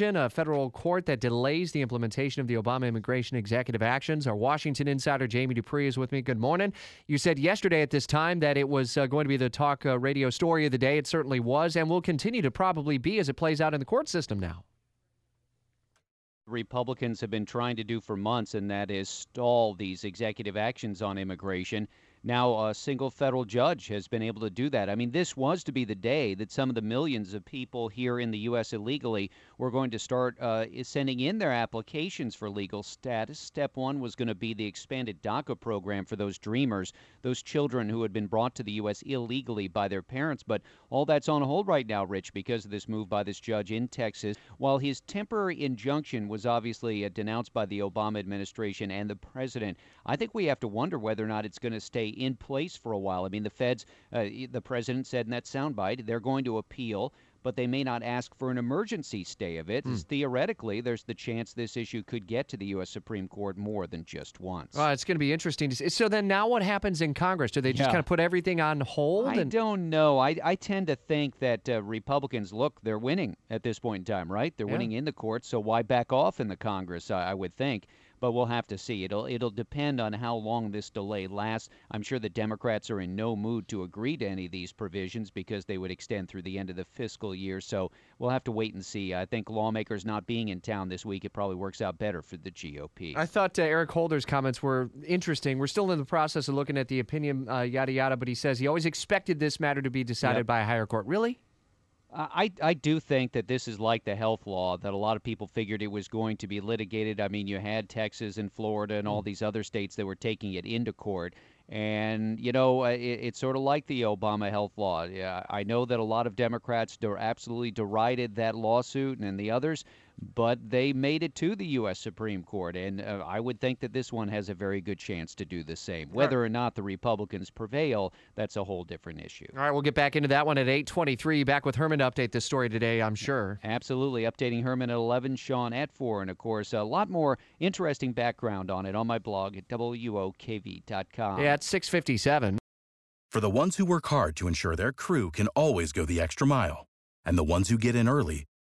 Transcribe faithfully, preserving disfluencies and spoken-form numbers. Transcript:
A federal court that delays the implementation of the Obama immigration executive actions. Our Washington insider, Jamie Dupree, is with me. Good morning. You said yesterday at this time that it was uh, going to be the talk uh, radio story of the day. It certainly was, and will continue to probably be as it plays out in the court system now. Republicans have been trying to do for months, and that is stall these executive actions on immigration. Now a single federal judge has been able to do that. I mean, this was to be the day that some of the millions of people here in the U S illegally were going to start uh, sending in their applications for legal status. Step one was going to be the expanded DACA program for those dreamers, those children who had been brought to the U S illegally by their parents. But all that's on hold right now, Rich, because of this move by this judge in Texas. While his temporary injunction was obviously uh, denounced by the Obama administration and the president, I think we have to wonder whether or not it's going to stay in place for a while. I mean, the feds, uh, the president said in that soundbite, they're going to appeal, but they may not ask for an emergency stay of it. Mm. Theoretically, there's the chance this issue could get to the U S Supreme Court more than just once. Well, it's going to be interesting. So then now what happens in Congress? Do they just yeah. kind of put everything on hold? I and- don't know. I, I tend to think that uh, Republicans, look, they're winning at this point in time, right? They're yeah. winning in the courts, so why back off in the Congress, I, I would think. But we'll have to see. It'll it'll depend on how long this delay lasts. I'm sure the Democrats are in no mood to agree to any of these provisions because they would extend through the end of the fiscal year. So we'll have to wait and see. I think lawmakers not being in town this week, it probably works out better for the G O P. I thought uh, Eric Holder's comments were interesting. We're still in the process of looking at the opinion, uh, yada, yada, but he says he always expected this matter to be decided yep. by a higher court. Really? I, I do think that this is like the health law, that a lot of people figured it was going to be litigated. I mean, you had Texas and Florida and all these other states that were taking it into court. And, you know, it, it's sort of like the Obama health law. Yeah, I know that a lot of Democrats der- absolutely derided that lawsuit and, and the others, but they made it to the U S Supreme Court. And uh, I would think that this one has a very good chance to do the same. Whether or not the Republicans prevail, that's a whole different issue. All right, we'll get back into that one at eight twenty-three. Back with Herman to update this story today, I'm sure. Absolutely. Updating Herman at eleven, Sean at four. And, of course, a lot more interesting background on it on my blog at W O K V dot com. Yeah, it's six fifty-seven. For the ones who work hard to ensure their crew can always go the extra mile, and the ones who get in early